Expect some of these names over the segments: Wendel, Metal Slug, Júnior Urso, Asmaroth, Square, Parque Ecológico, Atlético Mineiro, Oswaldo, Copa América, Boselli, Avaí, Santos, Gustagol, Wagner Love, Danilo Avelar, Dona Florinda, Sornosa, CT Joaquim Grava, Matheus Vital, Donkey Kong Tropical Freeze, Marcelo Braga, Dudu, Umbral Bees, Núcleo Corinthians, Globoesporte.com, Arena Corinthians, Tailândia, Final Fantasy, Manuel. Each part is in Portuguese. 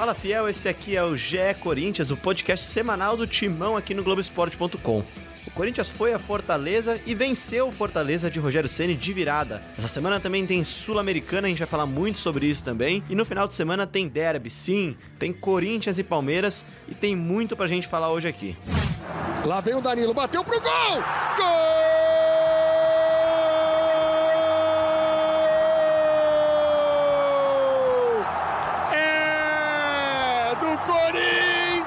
Fala Fiel, esse aqui é o GE Corinthians, o podcast semanal do Timão aqui no Globoesporte.com. O Corinthians foi a Fortaleza e venceu o Fortaleza de Rogério Ceni de virada. Essa semana também tem Sul-Americana, a gente vai falar muito sobre isso também. E no final de semana tem derby, sim, tem Corinthians e Palmeiras e tem muito pra gente falar hoje aqui. Lá vem o Danilo, bateu pro gol! Gol! Corinthians!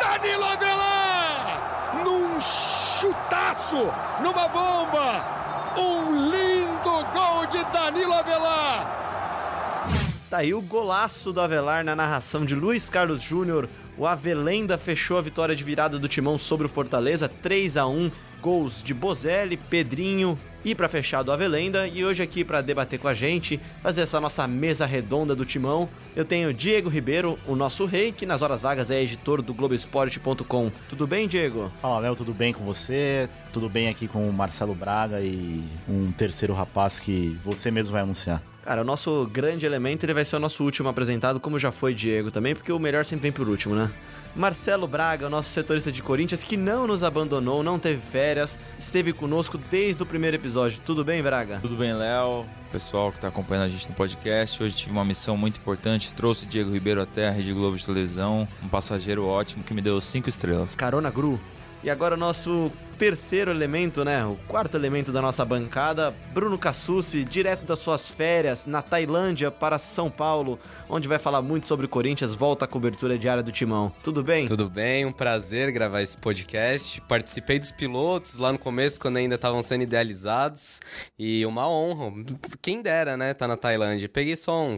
Danilo Avelar! Num chutaço, numa bomba! Um lindo gol de Danilo Avelar! Tá aí o golaço do Avelar na narração de Luiz Carlos Júnior. O Avelenda fechou a vitória de virada do Timão sobre o Fortaleza, 3-1. Gols de Boselli, Pedrinho e pra fechar do Avelenda. E hoje aqui pra debater com a gente, fazer essa nossa mesa redonda do Timão, eu tenho Diego Ribeiro, o nosso rei, que nas horas vagas é editor do Globoesporte.com. Tudo bem, Diego? Fala, Léo, tudo bem com você? Tudo bem aqui com o Marcelo Braga e um terceiro rapaz que você mesmo vai anunciar. Cara, o nosso grande elemento, ele vai ser o nosso último apresentado, como já foi Diego também, porque o melhor sempre vem por último, né? Marcelo Braga, o nosso setorista de Corinthians, que não nos abandonou, não teve férias, esteve conosco desde o primeiro episódio. Tudo bem, Braga? Tudo bem, Léo. Pessoal que está acompanhando a gente no podcast, hoje tive uma missão muito importante, trouxe o Diego Ribeiro até a Rede Globo de televisão, um passageiro ótimo que me deu 5 estrelas. Carona Gru. E agora o nosso terceiro elemento, né? O quarto elemento da nossa bancada, Bruno Cassucci, direto das suas férias na Tailândia para São Paulo, onde vai falar muito sobre o Corinthians, volta à cobertura diária do Timão. Tudo bem? Tudo bem, um prazer gravar esse podcast. Participei dos pilotos lá no começo, quando ainda estavam sendo idealizados, e uma honra. Quem dera, né? Tá na Tailândia. Peguei só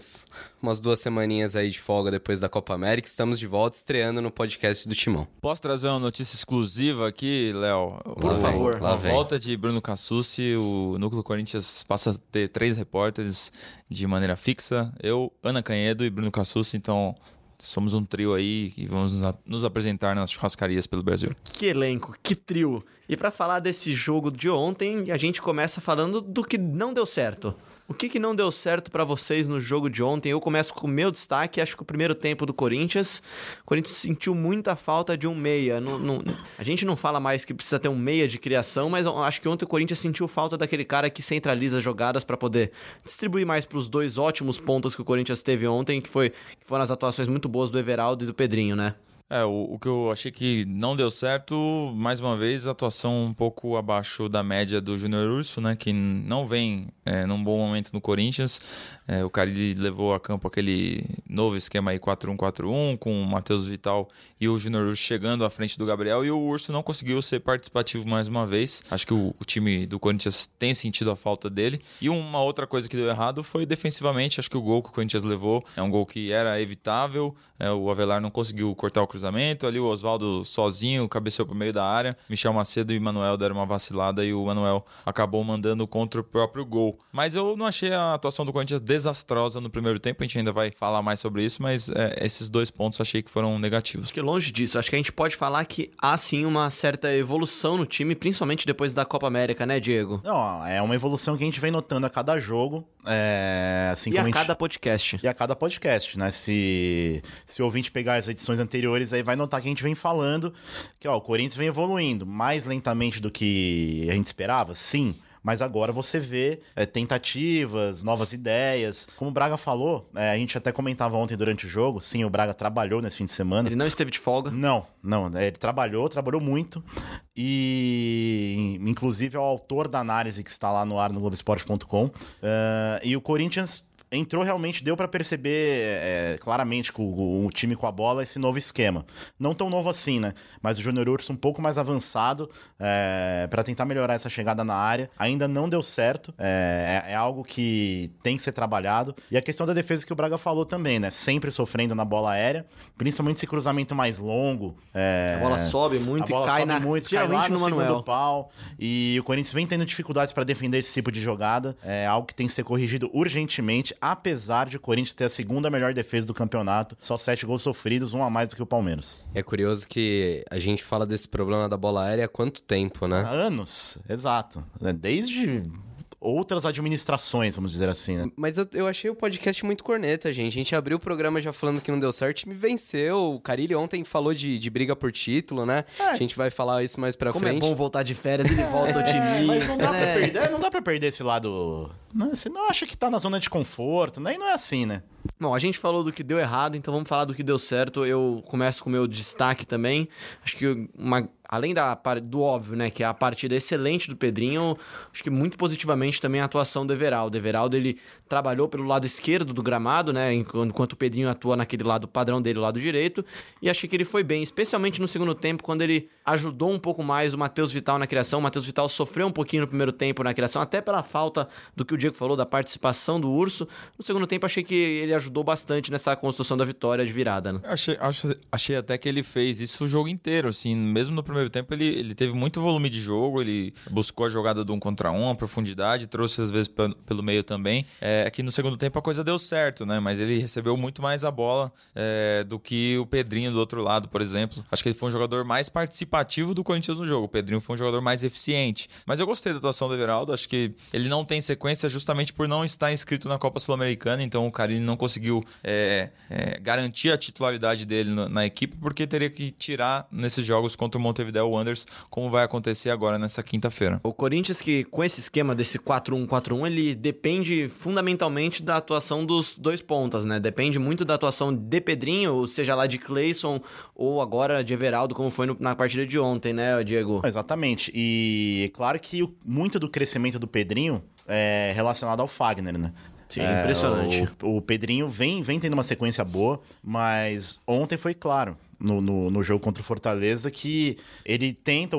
umas 2 semaninhas aí de folga depois da Copa América. Estamos de volta estreando no podcast do Timão. Posso trazer uma notícia exclusiva aqui, Léo? Por favor. Na volta de Bruno Cassucci, o Núcleo Corinthians passa a ter 3 repórteres de maneira fixa. Eu, Ana Canhedo e Bruno Cassucci, então somos um trio aí e vamos nos apresentar nas churrascarias pelo Brasil. Que elenco, que trio. E para falar desse jogo de ontem, a gente começa falando do que não deu certo. O que não deu certo pra vocês no jogo de ontem? Eu começo com o meu destaque, acho que o primeiro tempo do Corinthians. O Corinthians sentiu muita falta de um meia. A gente não fala mais que precisa ter um meia de criação, mas acho que ontem o Corinthians sentiu falta daquele cara que centraliza jogadas pra poder distribuir mais pros 2 ótimos pontos que o Corinthians teve ontem, que foram as atuações muito boas do Everaldo e do Pedrinho, né? O que eu achei que não deu certo, mais uma vez, a atuação um pouco abaixo da média do Júnior Urso, né, que não vem num bom momento no Corinthians. O Carille levou a campo aquele novo esquema aí 4-1-4-1, com o Matheus Vital e o Júnior Urso chegando à frente do Gabriel, e o Urso não conseguiu ser participativo mais uma vez. Acho que o time do Corinthians tem sentido a falta dele. E uma outra coisa que deu errado foi defensivamente. Acho que o gol que o Corinthians levou é um gol que era evitável. O Avelar não conseguiu cortar o cruzamento. Ali o Oswaldo sozinho cabeceou para o meio da área, Michel Macedo e Manuel deram uma vacilada e o Manuel acabou mandando contra o próprio gol. Mas eu não achei a atuação do Corinthians desastrosa no primeiro tempo, a gente ainda vai falar mais sobre isso, mas esses 2 pontos achei que foram negativos. Acho que longe disso, acho que a gente pode falar que há sim uma certa evolução no time, principalmente depois da Copa América, né, Diego? Não, é uma evolução que a gente vem notando a cada jogo, assim, e como a cada podcast. E a cada podcast, né? Se o ouvinte pegar as edições anteriores, aí vai notar que a gente vem falando que o Corinthians vem evoluindo mais lentamente do que a gente esperava, sim. Mas agora você vê tentativas, novas ideias. Como o Braga falou, a gente até comentava ontem durante o jogo, sim, o Braga trabalhou nesse fim de semana. Ele não esteve de folga? Não, ele trabalhou muito. E, inclusive, é o autor da análise que está lá no ar no Globoesporte.com. E o Corinthians entrou realmente, deu pra perceber claramente com o time com a bola esse novo esquema. Não tão novo assim, né? Mas o Júnior Urso um pouco mais avançado pra tentar melhorar essa chegada na área. Ainda não deu certo. É algo que tem que ser trabalhado. E a questão da defesa que o Braga falou também, né? Sempre sofrendo na bola aérea. Principalmente esse cruzamento mais longo. A bola sobe muito e cai lá no segundo pau. E o Corinthians vem tendo dificuldades pra defender esse tipo de jogada. É algo que tem que ser corrigido urgentemente. Apesar de o Corinthians ter a segunda melhor defesa do campeonato, só 7 gols sofridos, 1 a mais do que o Palmeiras. É curioso que a gente fala desse problema da bola aérea há quanto tempo, né? Há anos, exato. Desde outras administrações, vamos dizer assim, né? Mas eu achei o podcast muito corneta, gente. A gente abriu o programa já falando que não deu certo e me venceu. O Carille ontem falou de briga por título, né? É. A gente vai falar isso mais pra frente. Como é bom voltar de férias, ele volta otimista. Mas não dá pra perder, não dá pra perder esse lado... Você não acha que tá na zona de conforto, né? E não é assim, né? Bom, a gente falou do que deu errado, então vamos falar do que deu certo. Eu começo com o meu destaque também. Acho que além do óbvio, né, que é a partida excelente do Pedrinho, acho que muito positivamente também a atuação do Everaldo. O Everaldo, ele trabalhou pelo lado esquerdo do gramado, né, enquanto o Pedrinho atua naquele lado padrão dele, o lado direito, e achei que ele foi bem, especialmente no segundo tempo, quando ele ajudou um pouco mais o Matheus Vital na criação. O Matheus Vital sofreu um pouquinho no primeiro tempo na criação, até pela falta do que o Diego falou, da participação do Urso. No segundo tempo, achei que ele ajudou bastante nessa construção da vitória de virada, né? Achei até que ele fez isso o jogo inteiro, assim, mesmo no primeiro tempo ele teve muito volume de jogo, ele buscou a jogada do 1 contra 1, a profundidade, trouxe às vezes pelo meio também. É que no segundo tempo a coisa deu certo, né? Mas ele recebeu muito mais a bola do que o Pedrinho do outro lado, por exemplo. Acho que ele foi um jogador mais participativo do Corinthians no jogo. O Pedrinho foi um jogador mais eficiente. Mas eu gostei da atuação do Everaldo, acho que ele não tem sequência justamente por não estar inscrito na Copa Sul-Americana, então o Carille não conseguiu garantir a titularidade dele na equipe, porque teria que tirar nesses jogos contra o Montevideo Wanderers, como vai acontecer agora nessa quinta-feira. O Corinthians, que com esse esquema desse 4-1-4-1, ele depende fundamentalmente da atuação dos dois pontas, né? Depende muito da atuação de Pedrinho, ou seja lá de Clayson, ou agora de Everaldo, como foi na partida de ontem, né, Diego? Exatamente. E é claro que muito do crescimento do Pedrinho é relacionado ao Fagner, né? Sim, impressionante. O Pedrinho vem tendo uma sequência boa, mas ontem foi claro, no jogo contra o Fortaleza, que ele tenta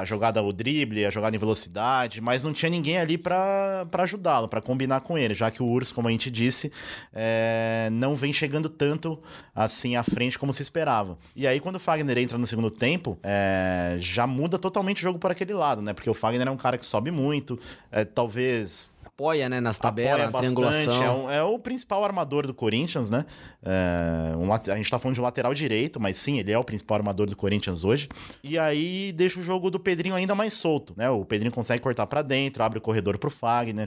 a jogada, o drible, a jogada em velocidade, mas não tinha ninguém ali para ajudá-lo, para combinar com ele, já que o Urso, como a gente disse, não vem chegando tanto assim à frente como se esperava. E aí, quando o Fagner entra no segundo tempo, já muda totalmente o jogo para aquele lado, né? Porque o Fagner é um cara que sobe muito, talvez... apoia, né, nas tabelas, apoia bastante, triangulação. É o principal armador do Corinthians, né? A gente tá falando de um lateral direito, mas sim, ele é o principal armador do Corinthians hoje. E aí deixa o jogo do Pedrinho ainda mais solto, né? O Pedrinho consegue cortar pra dentro, abre o corredor pro Fagner.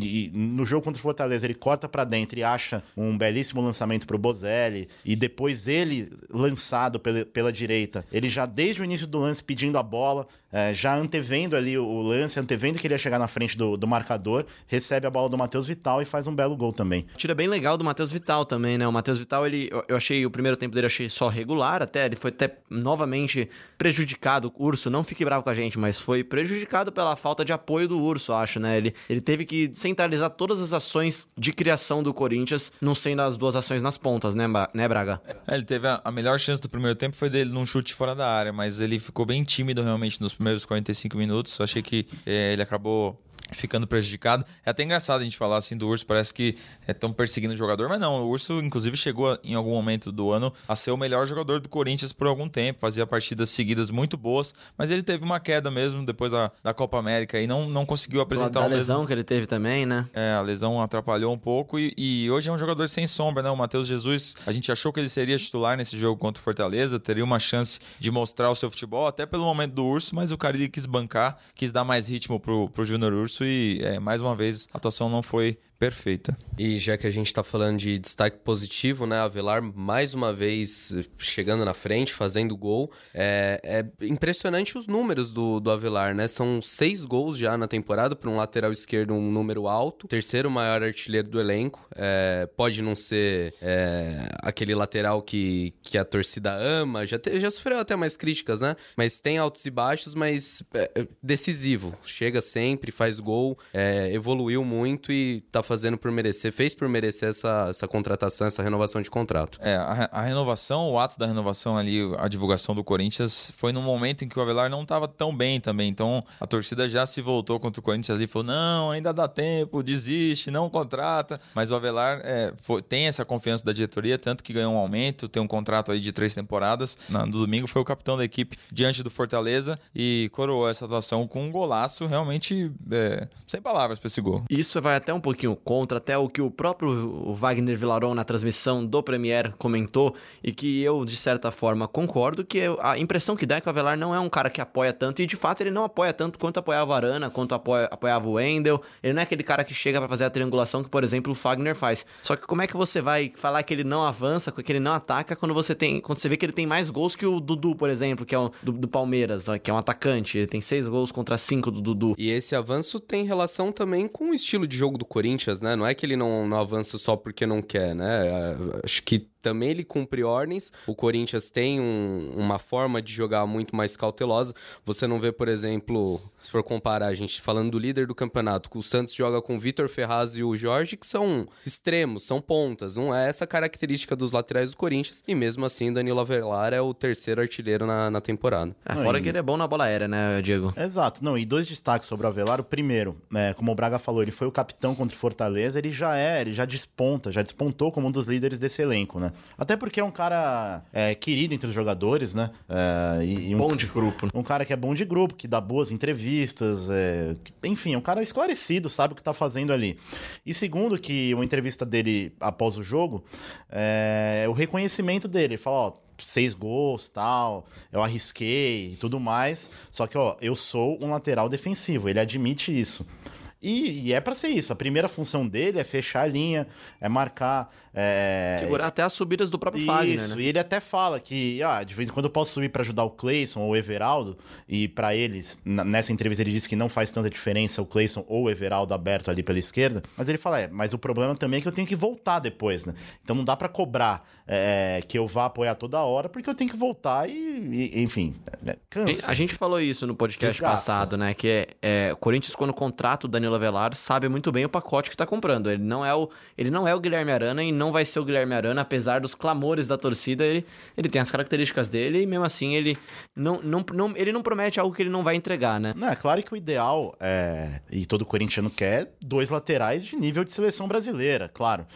E no jogo contra o Fortaleza, ele corta pra dentro e acha um belíssimo lançamento pro Boselli. E depois ele, lançado pela direita, ele já desde o início do lance pedindo a bola, já antevendo ali o lance, antevendo que ele ia chegar na frente do marcador, recebe a bola do Matheus Vital e faz um belo gol também. Tira bem legal do Matheus Vital também, né? O Matheus Vital, eu achei o primeiro tempo dele só regular, até ele foi até novamente prejudicado. O Urso, não fique bravo com a gente, mas foi prejudicado pela falta de apoio do Urso, acho, né? Ele teve que centralizar todas as ações de criação do Corinthians, não sendo as duas ações nas pontas, né Braga? Ele teve a melhor chance do primeiro tempo, foi dele num chute fora da área, mas ele ficou bem tímido realmente nos primeiros 45 minutos. Eu achei que ele acabou ficando prejudicado. É até engraçado a gente falar assim do Urso, parece que estão perseguindo o jogador, mas não, o Urso inclusive chegou em algum momento do ano a ser o melhor jogador do Corinthians por algum tempo, fazia partidas seguidas muito boas, mas ele teve uma queda mesmo depois da Copa América e não conseguiu apresentar o mesmo. A lesão que ele teve também, né? A lesão atrapalhou um pouco e hoje é um jogador sem sombra, né? O Matheus Jesus, a gente achou que ele seria titular nesse jogo contra o Fortaleza, teria uma chance de mostrar o seu futebol, até pelo momento do Urso, mas o Carille quis bancar, quis dar mais ritmo pro Júnior Urso e, mais uma vez, a atuação não foi perfeita. E já que a gente tá falando de destaque positivo, né, Avelar mais uma vez chegando na frente, fazendo gol, é impressionante os números do Avelar, né, são 6 gols já na temporada, para um lateral esquerdo um número alto, terceiro maior artilheiro do elenco, pode não ser aquele lateral que a torcida ama, já sofreu até mais críticas, né, mas tem altos e baixos, mas decisivo, chega sempre, faz gol, evoluiu muito e tá fazendo por merecer, fez por merecer essa contratação, essa renovação de contrato. A renovação, o ato da renovação ali, a divulgação do Corinthians foi num momento em que o Avelar não estava tão bem também, então a torcida já se voltou contra o Corinthians ali e falou, não, ainda dá tempo, desiste, não contrata, mas o Avelar tem essa confiança da diretoria, tanto que ganhou um aumento, tem um contrato aí de 3 temporadas, no domingo foi o capitão da equipe diante do Fortaleza e coroou essa atuação com um golaço, realmente sem palavras para esse gol. Isso vai até um pouquinho contra, até o que o próprio Wagner Villaron na transmissão do Premier comentou, e que eu, de certa forma, concordo, que a impressão que dá é que o Avelar não é um cara que apoia tanto, e de fato ele não apoia tanto quanto apoiava a Arana, quanto apoiava o Wendel. Ele não é aquele cara que chega para fazer a triangulação que, por exemplo, o Fagner faz. Só que como é que você vai falar que ele não avança, que ele não ataca, quando você vê que ele tem mais gols que o Dudu, por exemplo, que é do Palmeiras, que é um atacante, ele tem 6 gols contra 5 do Dudu. E esse avanço tem relação também com o estilo de jogo do Corinthians, né? Não é que ele não avança só porque não quer, né? Acho que também ele cumpre ordens. O Corinthians tem uma forma de jogar muito mais cautelosa. Você não vê, por exemplo, se for comparar, a gente falando do líder do campeonato, o Santos joga com o Vitor Ferraz e o Jorge, que são extremos, são pontas. Não é essa característica dos laterais do Corinthians. E mesmo assim, Danilo Avelar é o terceiro artilheiro na temporada. Fora que ele é bom na bola aérea, né, Diego? Exato. Não, e 2 destaques sobre o Avelar. O primeiro, como o Braga falou, ele foi o capitão contra o Fortaleza. Ele já despontou como um dos líderes desse elenco, né? Até porque é um cara querido entre os jogadores, né? Bom de grupo. Um cara que é bom de grupo, que dá boas entrevistas, enfim, é um cara esclarecido, sabe o que tá fazendo ali. E segundo, que uma entrevista dele após o jogo, o reconhecimento dele, ele fala, 6 gols, tal, eu arrisquei e tudo mais, só que eu sou um lateral defensivo, ele admite isso. E é pra ser isso, a primeira função dele é fechar a linha, é marcar, segurar até as subidas do próprio Fagner, né? Isso, e ele até fala que de vez em quando eu posso subir pra ajudar o Clayson ou o Everaldo, e pra eles, nessa entrevista ele disse que não faz tanta diferença o Clayson ou o Everaldo aberto ali pela esquerda, mas ele fala, mas o problema também é que eu tenho que voltar depois, né? Então não dá pra cobrar que eu vá apoiar toda hora, porque eu tenho que voltar e enfim, cansa. A gente falou isso no podcast passado, né? Que o Corinthians, quando contrata o Danilo Avelar, sabe muito bem o pacote que tá comprando. Ele não é o Guilherme Arana e não vai ser o Guilherme Arana, apesar dos clamores da torcida. Ele tem as características dele e mesmo assim ele não promete algo que ele não vai entregar, né? Não, é claro que o ideal e todo corintiano quer 2 laterais de nível de seleção brasileira, claro.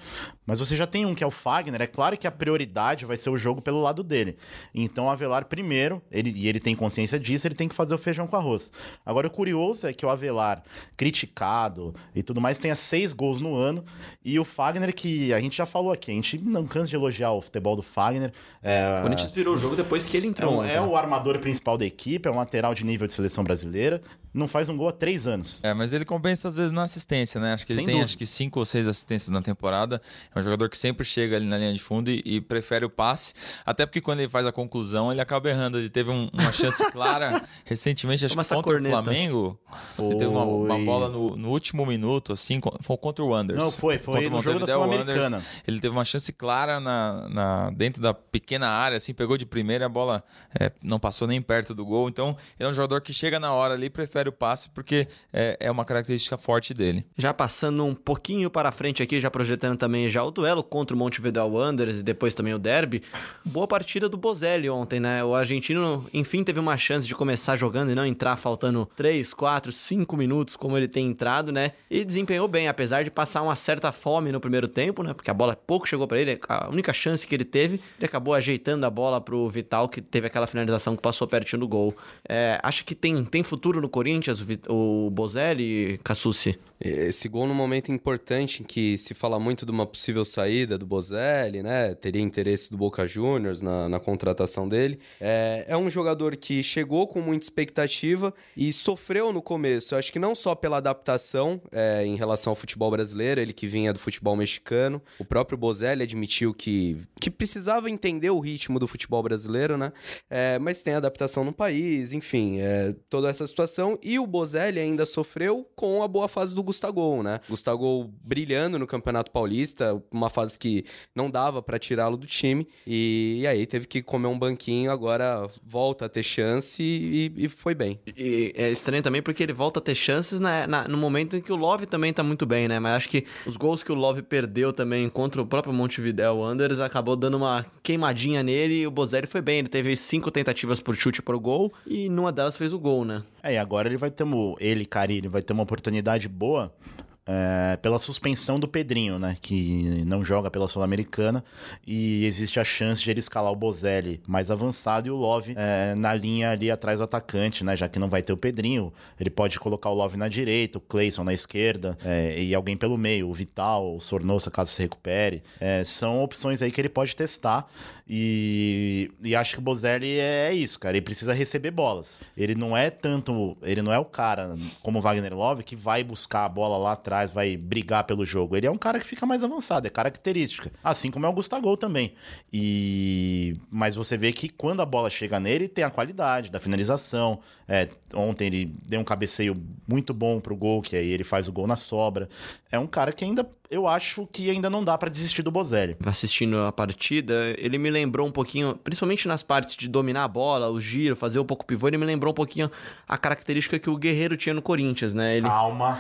Mas você já tem um que é o Fagner, é claro que a prioridade vai ser o jogo pelo lado dele. Então o Avelar primeiro, ele tem consciência disso, ele tem que fazer o feijão com arroz. Agora o curioso é que o Avelar, criticado e tudo mais, tenha 6 gols no ano, e o Fagner, que a gente já falou aqui, a gente não cansa de elogiar o futebol do Fagner. O Corinthians virou o jogo depois que ele entrou. É o armador principal da equipe, é um lateral de nível de seleção brasileira, não faz um gol há 3 anos. Mas ele compensa às vezes na assistência, né? Acho que ele tem 5 ou 6 assistências na temporada. É um jogador que sempre chega ali na linha de fundo e prefere o passe, até porque quando ele faz a conclusão, ele acaba errando. Ele teve uma chance clara recentemente, acho que contra o Flamengo. Ele teve uma bola no último minuto, assim, foi contra o Wanderers. Não, foi no jogo da Sul-Americana. Ele teve uma chance clara dentro da pequena área, assim, pegou de primeira, a bola não passou nem perto do gol. Então, ele é um jogador que chega na hora ali e prefere o passe, porque é uma característica forte dele. Já passando um pouquinho para frente aqui, já projetando também já o duelo contra o Montevideo Wanderers e depois também o derby. Boa partida do Boselli ontem, né? O argentino, enfim, teve uma chance de começar jogando e não entrar faltando 3, 4, 5 minutos, como ele tem entrado, né? E desempenhou bem, apesar de passar uma certa fome no primeiro tempo, né? Porque a bola pouco chegou pra ele, a única chance que ele teve, ele acabou ajeitando a bola pro Vital, que teve aquela finalização que passou pertinho do gol. Acho que tem futuro no Corinthians, o Boselli, Cassucci? Esse gol num momento importante em que se fala muito de uma possível saída do Boselli, né? Teria interesse do Boca Juniors na contratação dele. É um jogador que chegou com muita expectativa e sofreu no começo. Eu acho que não só pela adaptação em relação ao futebol brasileiro, ele que vinha do futebol mexicano. O próprio Boselli admitiu que precisava entender o ritmo do futebol brasileiro, né? Mas tem adaptação no país, enfim, toda essa situação. E o Boselli ainda sofreu com a boa fase do Gustagol, né? Gustagol brilhando no Campeonato Paulista, uma fase que não dava pra tirá-lo do time, e aí teve que comer um banquinho, agora volta a ter chance e foi bem. E é estranho também porque ele volta a ter chances no momento em que o Love também tá muito bem, né? Mas acho que os gols que o Love perdeu também contra o próprio Montevidéu Wanderers acabou dando uma queimadinha nele, e o Boselli foi bem, ele teve 5 tentativas por chute pro gol, e numa delas fez o gol, né? E agora ele, Carille, vai ter uma oportunidade boa pela suspensão do Pedrinho, né, que não joga pela Sul-Americana, e existe a chance de ele escalar o Boselli mais avançado e o Love na linha ali atrás do atacante, né, já que não vai ter o Pedrinho, ele pode colocar o Love na direita, o Clayson na esquerda, e alguém pelo meio, o Vital, o Sornosa, caso se recupere. São opções aí que ele pode testar, e acho que o Boselli é isso, cara, ele precisa receber bolas, ele não é o cara como o Wagner Love que vai buscar a bola lá atrás, vai brigar pelo jogo. Ele é um cara que fica mais avançado, é característica. Assim como é o Gustagol também. Mas você vê que quando a bola chega nele, tem a qualidade da finalização. Ontem ele deu um cabeceio muito bom pro gol, que aí ele faz o gol na sobra. É um cara que ainda... eu acho que ainda não dá pra desistir do Boselli. Assistindo a partida, ele me lembrou um pouquinho, principalmente nas partes de dominar a bola, o giro, fazer um pouco o pivô, ele me lembrou um pouquinho a característica que o Guerreiro tinha no Corinthians, né? Ele... Calma.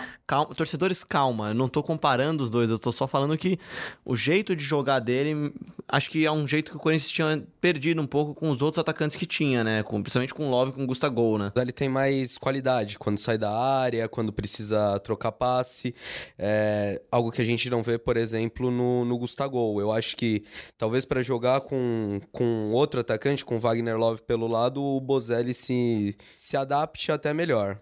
Torcedores, calma. Eu não tô comparando os dois, eu tô só falando que o jeito de jogar dele, acho que é um jeito que o Corinthians tinha perdido um pouco com os outros atacantes que tinha, né? Principalmente com o Love e com o Gustagol, né? Ele tem mais qualidade quando sai da área, quando precisa trocar passe, algo que a gente não vê, por exemplo, no Gustagol. Eu acho que, talvez para jogar com outro atacante, com Wagner Love pelo lado, o Boselli se adapte até melhor.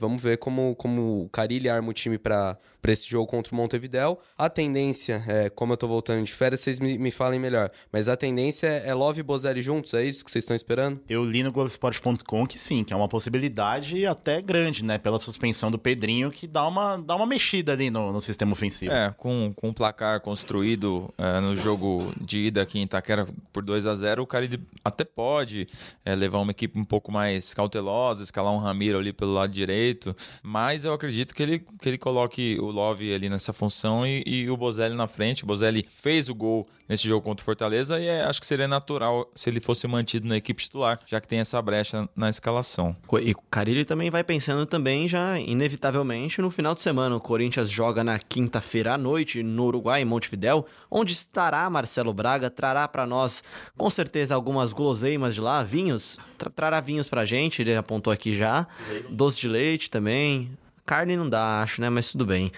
Vamos ver como o Carille arma o time para esse jogo contra o Montevidéu. A tendência, como eu tô voltando de férias, vocês me falem melhor, mas a tendência é Love e Boselli juntos, é isso que vocês estão esperando? Eu li no Globoesporte.com que sim, que é uma possibilidade até grande, né, pela suspensão do Pedrinho, que dá uma mexida ali no sistema ofensivo. Com o placar construído no jogo de ida aqui em Itaquera por 2-0, o Carille até pode levar uma equipe um pouco mais cautelosa, escalar um Ramiro ali pelo lado direito, mas eu acredito que ele coloque o Love ali nessa função e o Boselli na frente. O Boselli fez o gol nesse jogo contra o Fortaleza e acho que seria natural se ele fosse mantido na equipe titular, já que tem essa brecha na escalação. E o Carille também vai pensando também já inevitavelmente no final de semana. O Corinthians joga na quinta-feira à noite no Uruguai, em Montevidéu, onde estará Marcelo Braga, trará para nós com certeza algumas guloseimas de lá, vinhos, trará vinhos pra gente, ele apontou aqui já, doce de leite também... Carne não dá, acho, né? Mas tudo bem.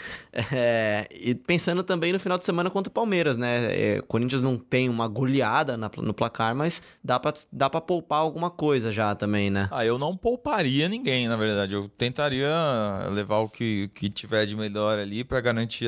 E pensando também no final de semana contra o Palmeiras, né? O Corinthians não tem uma goleada no placar, mas dá pra poupar alguma coisa já também, né? Eu não pouparia ninguém, na verdade. Eu tentaria levar o que tiver de melhor ali pra garantir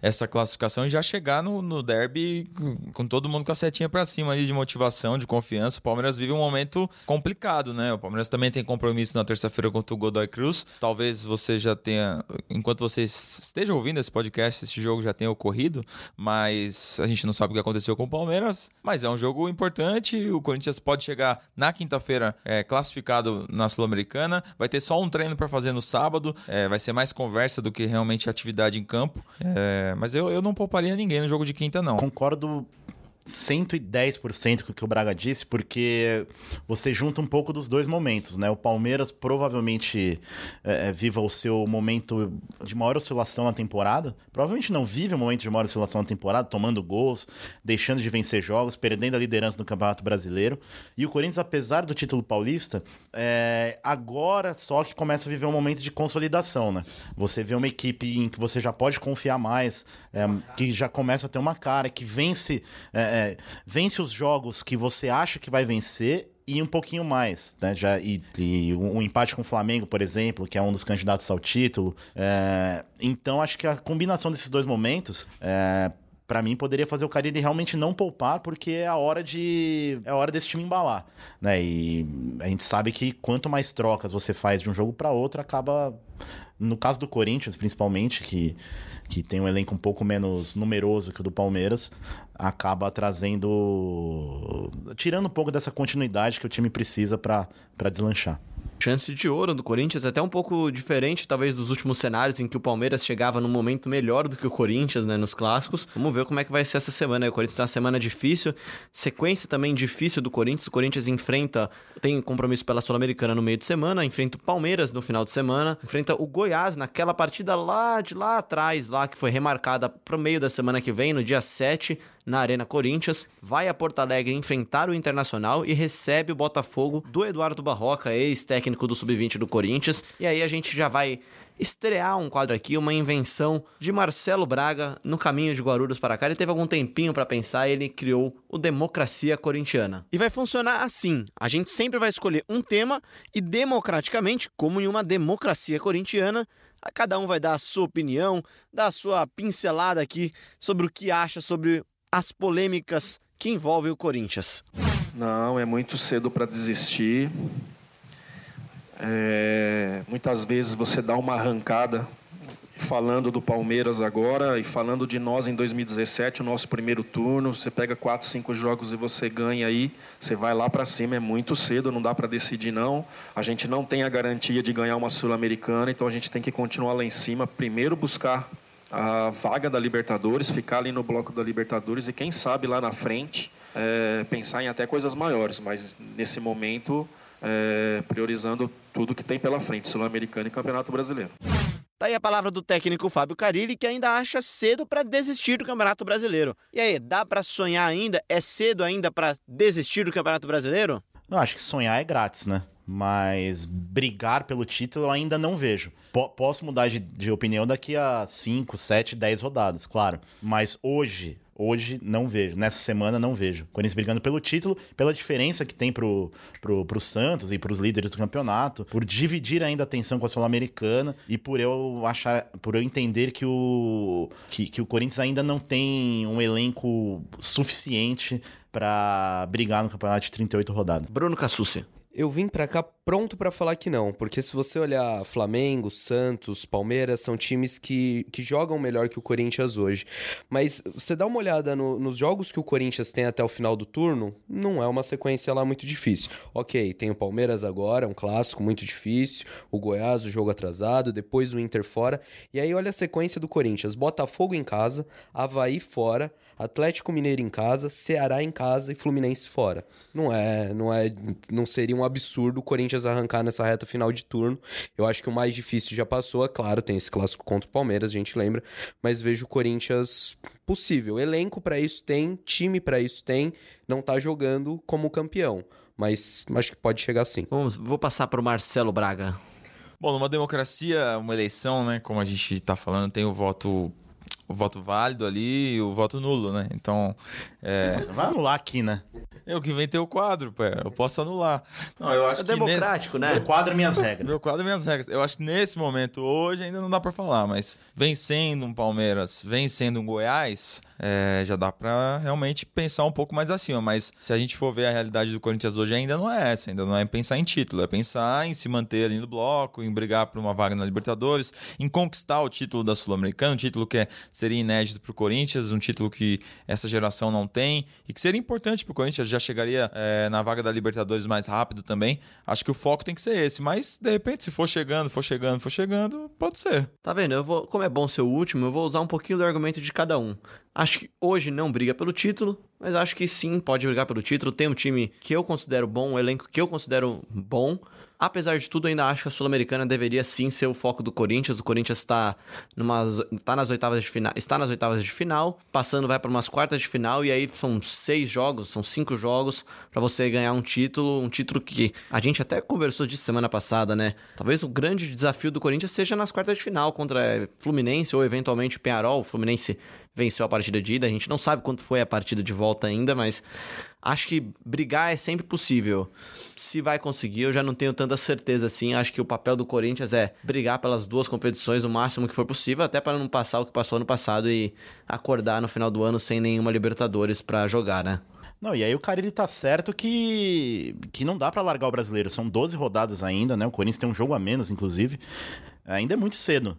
essa classificação e já chegar no derby com todo mundo com a setinha pra cima ali de motivação, de confiança. O Palmeiras vive um momento complicado, né? O Palmeiras também tem compromisso na terça-feira contra o Godoy Cruz. Talvez você já tenha, enquanto você esteja ouvindo esse podcast, esse jogo já tenha ocorrido, mas a gente não sabe o que aconteceu com o Palmeiras, mas é um jogo importante. O Corinthians pode chegar na quinta-feira classificado na Sul-Americana, vai ter só um treino para fazer no sábado, vai ser mais conversa do que realmente atividade em campo, mas eu não pouparia ninguém no jogo de quinta, não. Concordo 110% com o que o Braga disse, porque você junta um pouco dos dois momentos, né? O Palmeiras provavelmente viva o seu momento de maior oscilação na temporada, provavelmente não vive o momento de maior oscilação na temporada, tomando gols, deixando de vencer jogos, perdendo a liderança do Campeonato Brasileiro, e o Corinthians, apesar do título paulista, agora só que começa a viver um momento de consolidação, né? Você vê uma equipe em que você já pode confiar mais, que já começa a ter uma cara, que vence os jogos que você acha que vai vencer e um pouquinho mais, né? E um empate com o Flamengo, por exemplo, que é um dos candidatos ao título. Então, acho que a combinação desses dois momentos... Pra mim, poderia fazer o Carille realmente não poupar, porque é a hora desse time embalar, né? E a gente sabe que quanto mais trocas você faz de um jogo pra outro, acaba... No caso do Corinthians, principalmente, que tem um elenco um pouco menos numeroso que o do Palmeiras, acaba tirando um pouco dessa continuidade que o time precisa pra deslanchar. Chance de ouro do Corinthians, até um pouco diferente talvez dos últimos cenários em que o Palmeiras chegava num momento melhor do que o Corinthians, né, nos clássicos. Vamos ver como é que vai ser essa semana. O Corinthians tem uma semana difícil, sequência também difícil do Corinthians. O Corinthians tem compromisso pela Sul-Americana no meio de semana, enfrenta o Palmeiras no final de semana, enfrenta o Goiás naquela partida lá de lá atrás, que foi remarcada para o meio da semana que vem, no dia 7, na Arena Corinthians, vai a Porto Alegre enfrentar o Internacional e recebe o Botafogo do Eduardo Barroca, ex-técnico do Sub-20 do Corinthians. E aí a gente já vai estrear um quadro aqui, uma invenção de Marcelo Braga no caminho de Guarulhos para cá. Ele teve algum tempinho para pensar e ele criou o Democracia Corintiana. E vai funcionar assim. A gente sempre vai escolher um tema e democraticamente, como em uma democracia corintiana, cada um vai dar a sua opinião, dar a sua pincelada aqui sobre o que acha, sobre as polêmicas que envolvem o Corinthians. Não, é muito cedo para desistir. Muitas vezes você dá uma arrancada falando do Palmeiras agora e falando de nós em 2017, o nosso primeiro turno, você pega 4, 5 jogos e você ganha aí, você vai lá para cima, é muito cedo, não dá para decidir não, a gente não tem a garantia de ganhar uma Sul-Americana, então a gente tem que continuar lá em cima, primeiro buscar a vaga da Libertadores, ficar ali no bloco da Libertadores e quem sabe lá na frente pensar em até coisas maiores, mas nesse momento... priorizando tudo que tem pela frente, Sul-Americana e Campeonato Brasileiro. Tá aí a palavra do técnico Fábio Carille, que ainda acha cedo para desistir do Campeonato Brasileiro. E aí, dá para sonhar ainda? É cedo ainda para desistir do Campeonato Brasileiro? Eu acho que sonhar é grátis, né? Mas brigar pelo título eu ainda não vejo. Posso mudar de opinião daqui a 5, 7, 10 rodadas, claro. Mas hoje não vejo, nessa semana não vejo. Corinthians brigando pelo título, pela diferença que tem pro Santos e pros líderes do campeonato, por dividir ainda a atenção com a Sul-Americana e por eu entender que o Corinthians ainda não tem um elenco suficiente para brigar no campeonato de 38 rodadas. Bruno Cassucci. Eu vim pra cá pronto pra falar que não, porque se você olhar Flamengo, Santos, Palmeiras, são times que jogam melhor que o Corinthians hoje. Mas você dá uma olhada nos jogos que o Corinthians tem até o final do turno, não é uma sequência lá muito difícil. Ok, tem o Palmeiras agora, um clássico muito difícil, o Goiás, o jogo atrasado, depois o Inter fora, e aí olha a sequência do Corinthians, Botafogo em casa, Avaí fora, Atlético Mineiro em casa, Ceará em casa e Fluminense fora. Não seria um absurdo o Corinthians arrancar nessa reta final de turno. Eu acho que o mais difícil já passou, é claro, tem esse clássico contra o Palmeiras, a gente lembra, mas vejo o Corinthians possível. Elenco pra isso tem, time pra isso tem, não tá jogando como campeão, mas acho que pode chegar sim. Vou passar pro Marcelo Braga. Bom, numa democracia, uma eleição, né, como a gente tá falando, tem o voto válido ali e o voto nulo, né? Então... Você vai anular aqui, né? Eu que inventei o quadro, pô. Eu posso anular. Não, eu acho que democrático, né? Meu quadro e minhas regras. Meu quadro e minhas regras. Eu acho que nesse momento, hoje, ainda não dá pra falar, mas vencendo um Palmeiras, vencendo um Goiás, já dá pra realmente pensar um pouco mais acima. Mas se a gente for ver a realidade do Corinthians hoje, ainda não é essa. Ainda não é pensar em título. É pensar em se manter ali no bloco, em brigar por uma vaga na Libertadores, em conquistar o título da Sul-Americana, um título que seria inédito pro Corinthians, um título que essa geração não tem e que seria importante pro Corinthians, já chegaria na vaga da Libertadores mais rápido também. Acho que o foco tem que ser esse, mas de repente se for chegando, pode ser. Tá vendo? Como é bom ser o último, eu vou usar um pouquinho do argumento de cada um. Acho que hoje não briga pelo título, mas acho que sim, pode brigar pelo título. Tem um time que eu considero bom, um elenco que eu considero bom. Apesar de tudo, ainda acho que a Sul-Americana deveria sim ser o foco do Corinthians. O Corinthians está nas oitavas de final, passando vai para umas quartas de final, e aí são 5 jogos para você ganhar um título que a gente até conversou disso semana passada, né? Talvez o grande desafio do Corinthians seja nas quartas de final contra Fluminense ou eventualmente Peñarol. O Fluminense venceu a partida de ida, a gente não sabe quanto foi a partida de volta ainda, mas acho que brigar é sempre possível. Se vai conseguir, eu já não tenho tanta certeza assim. Acho que o papel do Corinthians é brigar pelas duas competições o máximo que for possível, até para não passar o que passou ano passado e acordar no final do ano sem nenhuma Libertadores para jogar, né? Não, e aí o Carille tá certo que não dá pra largar o brasileiro. São 12 rodadas ainda, né? O Corinthians tem um jogo a menos, inclusive. Ainda é muito cedo.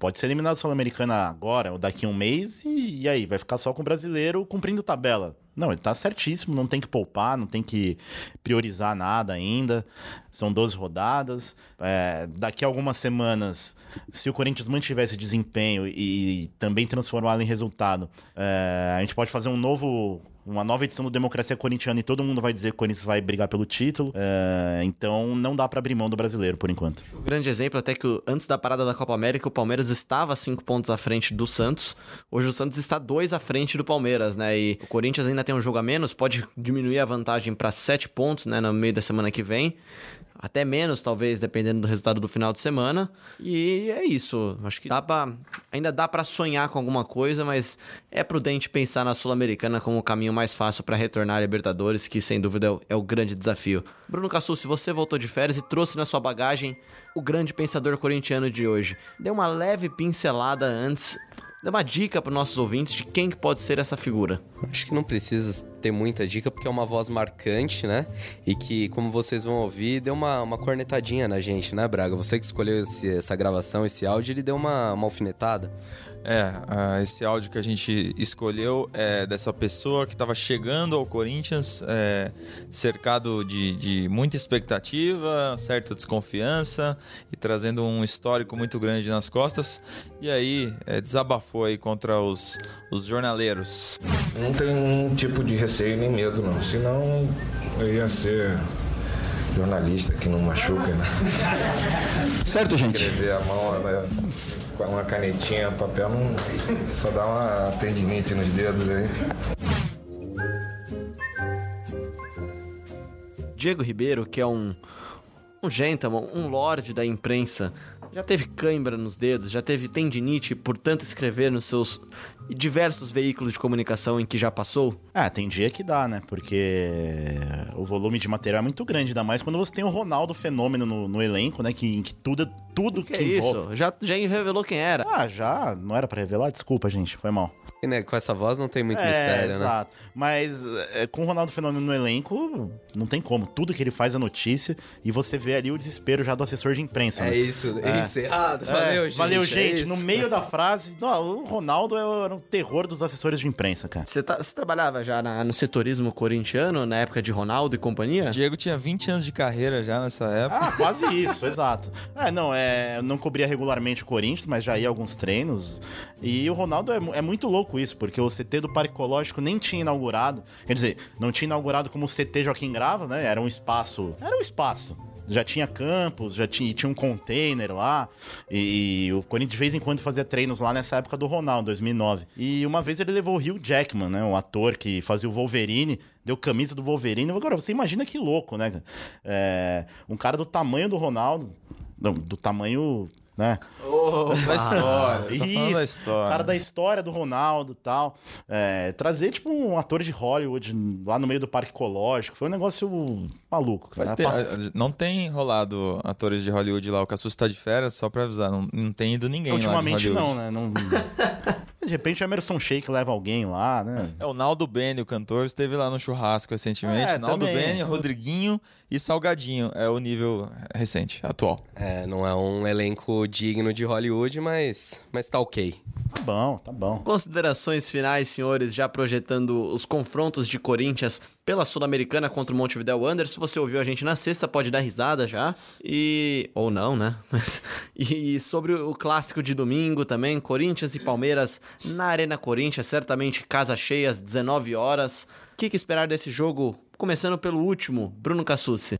Pode ser eliminado da Sul-Americana agora ou daqui a um mês e aí vai ficar só com o brasileiro cumprindo tabela. Não, ele tá certíssimo, não tem que poupar, não tem que priorizar nada ainda. São 12 rodadas. Daqui a algumas semanas, se o Corinthians mantiver esse desempenho e também transformá-lo em resultado, a gente pode fazer uma nova edição do Democracia Corintiana e todo mundo vai dizer que o Corinthians vai brigar pelo título. Então não dá para abrir mão do brasileiro por enquanto. Um grande exemplo até que antes da parada da Copa América, o Palmeiras estava 5 pontos à frente do Santos. Hoje o Santos está 2 à frente do Palmeiras, né? E o Corinthians ainda tem um jogo a menos, pode diminuir a vantagem para 7 pontos, né, no meio da semana que vem. até menos, talvez, dependendo do resultado do final de semana. E é isso. Acho que ainda dá pra sonhar com alguma coisa, mas é prudente pensar na Sul-Americana como o caminho mais fácil para retornar à Libertadores, que sem dúvida é o grande desafio. Bruno Cassucci, você voltou de férias e trouxe na sua bagagem o grande pensador corintiano de hoje. Deu uma leve pincelada antes. Dá uma dica para os nossos ouvintes de quem que pode ser essa figura. Acho que não precisa ter muita dica, porque é uma voz marcante, né? E que, como vocês vão ouvir, deu uma cornetadinha na gente, né, Braga? Você que escolheu essa gravação, esse áudio, ele deu uma alfinetada. Esse áudio que a gente escolheu é dessa pessoa que estava chegando ao Corinthians, cercado de muita expectativa, certa desconfiança e trazendo um histórico muito grande nas costas. E aí desabafou aí contra os jornaleiros. Não tem nenhum tipo de receio nem medo, não. Senão eu ia ser jornalista que não machuca, né? Certo, gente? Escrever a mão, ela... uma canetinha, papel, não... só dá uma tendinite nos dedos aí. Diego Ribeiro, que é um gentleman, um lorde da imprensa, já teve cãibra nos dedos, já teve tendinite por tanto escrever nos seus diversos veículos de comunicação em que já passou? Tem dia que dá, né? Porque o volume de material é muito grande, ainda mais quando você tem o Ronaldo Fenômeno no elenco, né? Em que tudo que envolve... Isso? Já revelou quem era. Já? Não era pra revelar? Desculpa, gente. Foi mal. E, né, com essa voz não tem muito mistério, exato. Né? Exato. Mas com o Ronaldo Fenômeno no elenco, não tem como. Tudo que ele faz é notícia e você vê ali o desespero já do assessor de imprensa. É, né? Isso. Encerrado. Valeu, gente. Valeu, gente. No meio da frase... Não, o Ronaldo era um terror dos assessores de imprensa, cara. Você trabalhava já no setorismo corintiano, na época de Ronaldo e companhia? Diego tinha 20 anos de carreira já nessa época. Quase isso, exato. Eu não cobria regularmente o Corinthians, mas já ia a alguns treinos. E o Ronaldo é muito louco isso, porque o CT do Parque Ecológico nem tinha inaugurado. Quer dizer, não tinha inaugurado como o CT Joaquim Grava, né? Era um espaço. Já tinha campos, tinha um container lá, e o Corinthians de vez em quando fazia treinos lá nessa época do Ronaldo, 2009. E uma vez ele levou o Hugh Jackman, né, um ator que fazia o Wolverine, deu camisa do Wolverine. Agora, você imagina que louco, né? Um cara do tamanho do Ronaldo, não, do tamanho... Né? Da história. Isso, da história. Cara da história do Ronaldo e tal. Trazer, tipo, um ator de Hollywood lá no meio do Parque Ecológico. Foi um negócio maluco, cara. Não tem rolado atores de Hollywood lá. O Cassucci tá de férias, só pra avisar. Não tem ido ninguém ultimamente lá. Ultimamente não, né? Não... De repente o Emerson Sheik leva alguém lá, né? O Naldo Bene, o cantor, esteve lá no churrasco recentemente. Naldo Bene, Rodriguinho e Salgadinho. É o nível recente, atual. Não é um elenco digno de Hollywood, mas tá ok. Tá bom, tá bom. Considerações finais, senhores, já projetando os confrontos de Corinthians pela Sul-Americana contra o Montevideo Wanderers. Se você ouviu a gente na sexta, pode dar risada já. Ou não, né? E sobre o clássico de domingo também, Corinthians e Palmeiras na Arena Corinthians, certamente casa cheia às 19 horas. O que esperar desse jogo? Começando pelo último, Bruno Cassucci.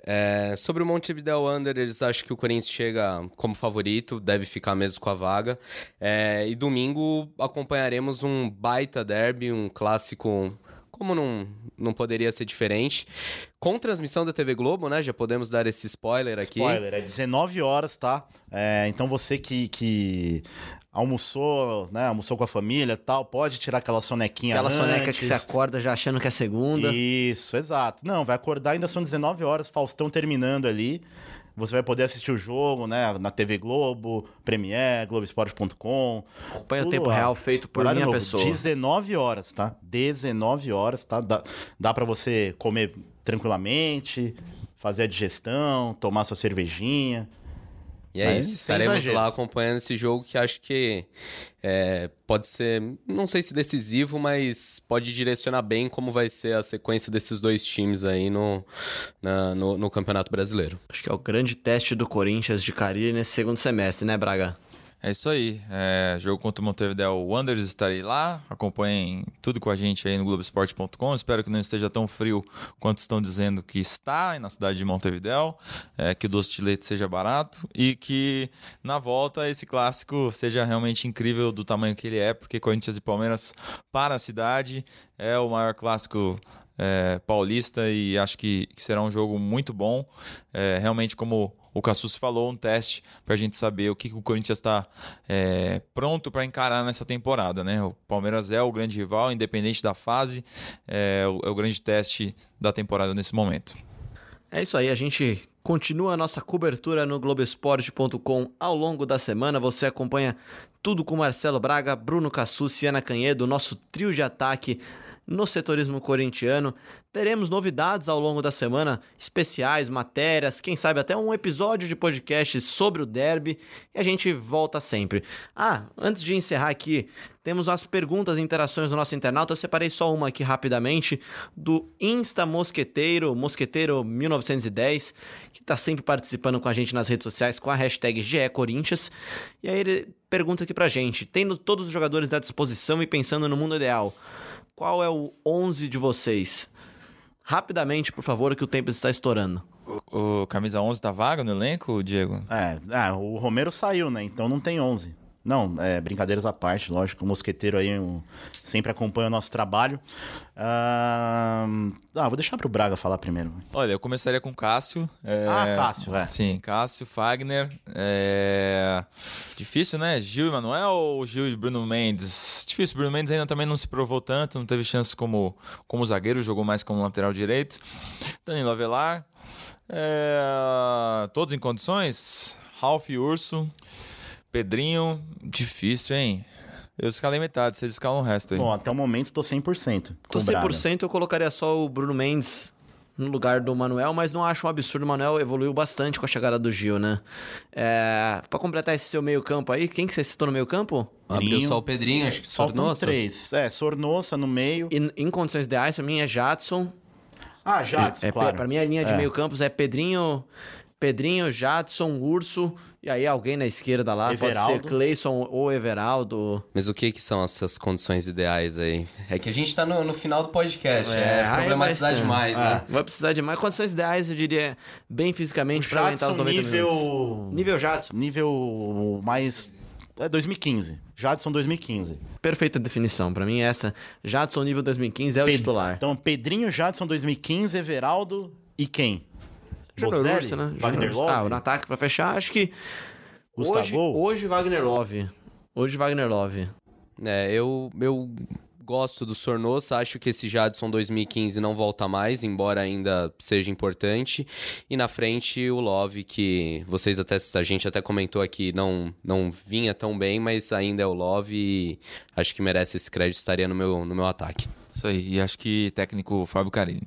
Sobre o Montevideo Wanderers, acho que o Corinthians chega como favorito, deve ficar mesmo com a vaga. E domingo acompanharemos um baita derby, um clássico... Como não poderia ser diferente. Com transmissão da TV Globo, né? Já podemos dar esse spoiler aqui. Spoiler, é 19 horas, tá? Então você que almoçou, né? Almoçou com a família e tal, pode tirar aquela sonequinha antes. Aquela soneca que você acorda já achando que é segunda. Isso, exato. Não, vai acordar, ainda são 19 horas, Faustão terminando ali. Você vai poder assistir o jogo, né, na TV Globo, Premiere, Globoesporte.com. Acompanha o tempo real feito por minha pessoa. 19 horas, tá? 19 horas, tá? Dá pra você comer tranquilamente, fazer a digestão, tomar sua cervejinha. E é isso, estaremos lá acompanhando esse jogo que acho que pode ser, não sei se decisivo, mas pode direcionar bem como vai ser a sequência desses dois times aí no Campeonato Brasileiro. Acho que é o grande teste do Corinthians de Carille nesse segundo semestre, né, Braga? É isso aí, jogo contra o Montevidéu Wanderers, estarei lá, acompanhem tudo com a gente aí no Globoesporte.com, espero que não esteja tão frio quanto estão dizendo que está na cidade de Montevidéu, que o doce de leite seja barato e que na volta esse clássico seja realmente incrível do tamanho que ele é, porque Corinthians e Palmeiras para a cidade é o maior clássico paulista, e acho que será um jogo muito bom. Realmente, como o Cassucci falou, um teste para a gente saber o que o Corinthians está pronto para encarar nessa temporada, né? O Palmeiras é o grande rival, independente da fase, é o grande teste da temporada nesse momento. É isso aí, a gente continua a nossa cobertura no Globoesporte.com ao longo da semana. Você acompanha tudo com Marcelo Braga, Bruno Cassucci e Ana Canhedo, nosso trio de ataque no setorismo corintiano. Teremos novidades ao longo da semana, especiais, matérias, quem sabe até um episódio de podcast sobre o derby, e a gente volta sempre. Antes de encerrar aqui, temos as perguntas e interações do nosso internauta. Eu separei só uma aqui rapidamente, do Insta Mosqueteiro, Mosqueteiro1910, que está sempre participando com a gente nas redes sociais com a hashtag GECorinthians, e aí ele pergunta aqui pra gente: tendo todos os jogadores à disposição e pensando no mundo ideal, qual é o 11 de vocês? Rapidamente, por favor, que o tempo está estourando. O camisa 11 tá vaga no elenco, Diego? O Romero saiu, né? Então não tem 11. Não, brincadeiras à parte, lógico. O Mosqueteiro aí sempre acompanha o nosso trabalho. Vou deixar pro Braga falar primeiro. Olha, eu começaria com o Cássio. Cássio, velho. Sim, Cássio, Fagner. Difícil, né? Gil e Manuel ou Gil e Bruno Mendes? Difícil, Bruno Mendes ainda também não se provou tanto, não teve chances como zagueiro, jogou mais como lateral direito. Danilo Avelar. Todos em condições? Ralf e Urso. Pedrinho, difícil, hein? Eu escalei metade, vocês escalam o resto aí. Bom, até o momento tô 100%. Tô 100%, eu colocaria só o Bruno Mendes no lugar do Manuel, mas não acho um absurdo. O Manuel evoluiu bastante com a chegada do Gil, né? Pra completar esse seu meio campo aí, quem que você citou no meio campo? Abriu só o Pedrinho, acho que Sornosa. Três. Sornosa no meio. E, em condições ideais, pra mim é Jadson. Jadson, claro. Pra mim a linha de meio campos é Pedrinho, Jadson, Urso, e aí alguém na esquerda lá, Everaldo. Pode ser Clayson ou Everaldo. Mas o que são essas condições ideais aí? É que a gente tá no final do podcast, problematizar demais, né? Vai precisar de mais. Condições ideais, eu diria, bem fisicamente, para aumentar os 90 minutos. Nível Jadson. Nível mais... 2015. Jadson 2015. Perfeita definição. Pra mim essa, Jadson nível 2015 é o titular. Então, Pedrinho, Jadson 2015, Everaldo e quem? Boselli, Urso, né? Wagner Love. No ataque pra fechar, acho que... Gustagol. Hoje Wagner Love. Eu gosto do Sornosa, acho que esse Jadson 2015 não volta mais, embora ainda seja importante. E na frente o Love, que a gente até comentou aqui, não vinha tão bem, mas ainda é o Love e acho que merece esse crédito, estaria no meu ataque. Isso aí, e acho que técnico Fábio Carille.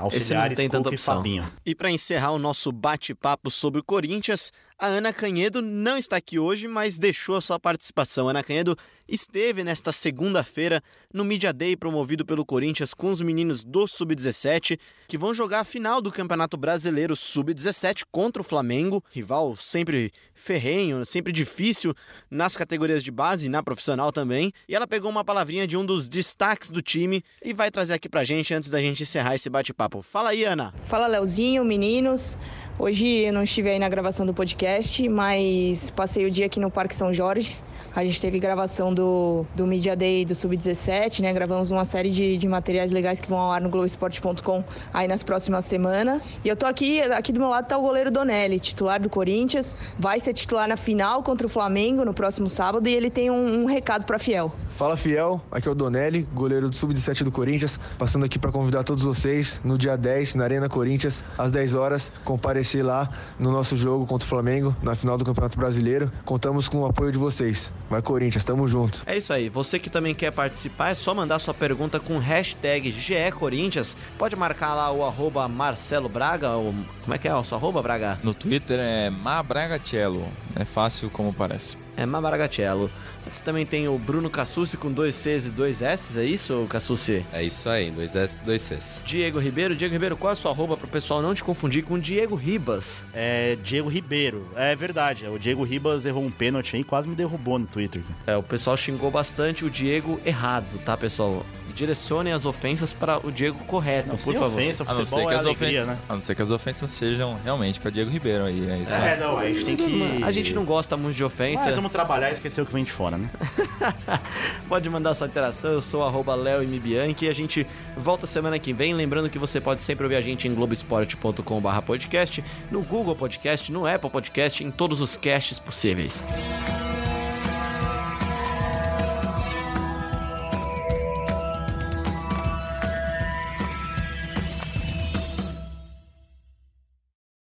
Auxiliares, tem tanta opção. Fabinho. E para encerrar o nosso bate-papo sobre o Corinthians, a Ana Canhedo não está aqui hoje, mas deixou a sua participação. A Ana Canhedo esteve nesta segunda-feira no Media Day promovido pelo Corinthians com os meninos do Sub-17, que vão jogar a final do Campeonato Brasileiro Sub-17 contra o Flamengo, rival sempre ferrenho, sempre difícil nas categorias de base e na profissional também. E ela pegou uma palavrinha de um dos destaques do time e vai trazer aqui pra gente antes da gente encerrar esse bate-papo. Fala aí, Ana. Fala, Leozinho, meninos. Hoje eu não estive aí na gravação do podcast, mas passei o dia aqui no Parque São Jorge. A gente teve gravação do Media Day do Sub-17, né? Gravamos uma série de materiais legais que vão ao ar no Globoesporte.com aí nas próximas semanas. E eu tô aqui do meu lado tá o goleiro Donelli, titular do Corinthians. Vai ser titular na final contra o Flamengo no próximo sábado e ele tem um recado pra Fiel. Fala, Fiel. Aqui é o Donelli, goleiro do Sub-17 do Corinthians, passando aqui pra convidar todos vocês no dia 10, na Arena Corinthians, às 10 horas, comparecer lá no nosso jogo contra o Flamengo, na final do Campeonato Brasileiro. Contamos com o apoio de vocês. Vai, Corinthians, tamo junto. É isso aí, você que também quer participar, é só mandar sua pergunta com hashtag GECorinthians. Pode marcar lá o @ Marcelo Braga, ou como é que é o seu @ Braga? No Twitter é Mabragacello, é fácil como parece. É Mabragacello. Você também tem o Bruno Cassucci com 2 Cs e 2 Ss, é isso, Cassucci? É isso aí, 2 Ss e 2 Cs. Diego Ribeiro, qual é a sua @ pro pessoal não te confundir com o Diego Ribas? Diego Ribeiro, é verdade, o Diego Ribas errou um pênalti aí e quase me derrubou no Twitter. O pessoal xingou bastante o Diego errado, tá, pessoal? Direcionem as ofensas para o Diego correto, por favor. Ofensa, a não ser que as alegria, né? A não ser que as ofensas sejam realmente para Diego Ribeiro aí, é isso. Não, a gente tem que... A gente não gosta muito de ofensa. Mas Vamos trabalhar e esquecer o que vem de fora, né? Pode mandar sua interação, eu sou @leoimbianchi e a gente volta semana que vem. Lembrando que você pode sempre ouvir a gente em globoesporte.com/podcast, no Google Podcast, no Apple Podcast, em todos os casts possíveis.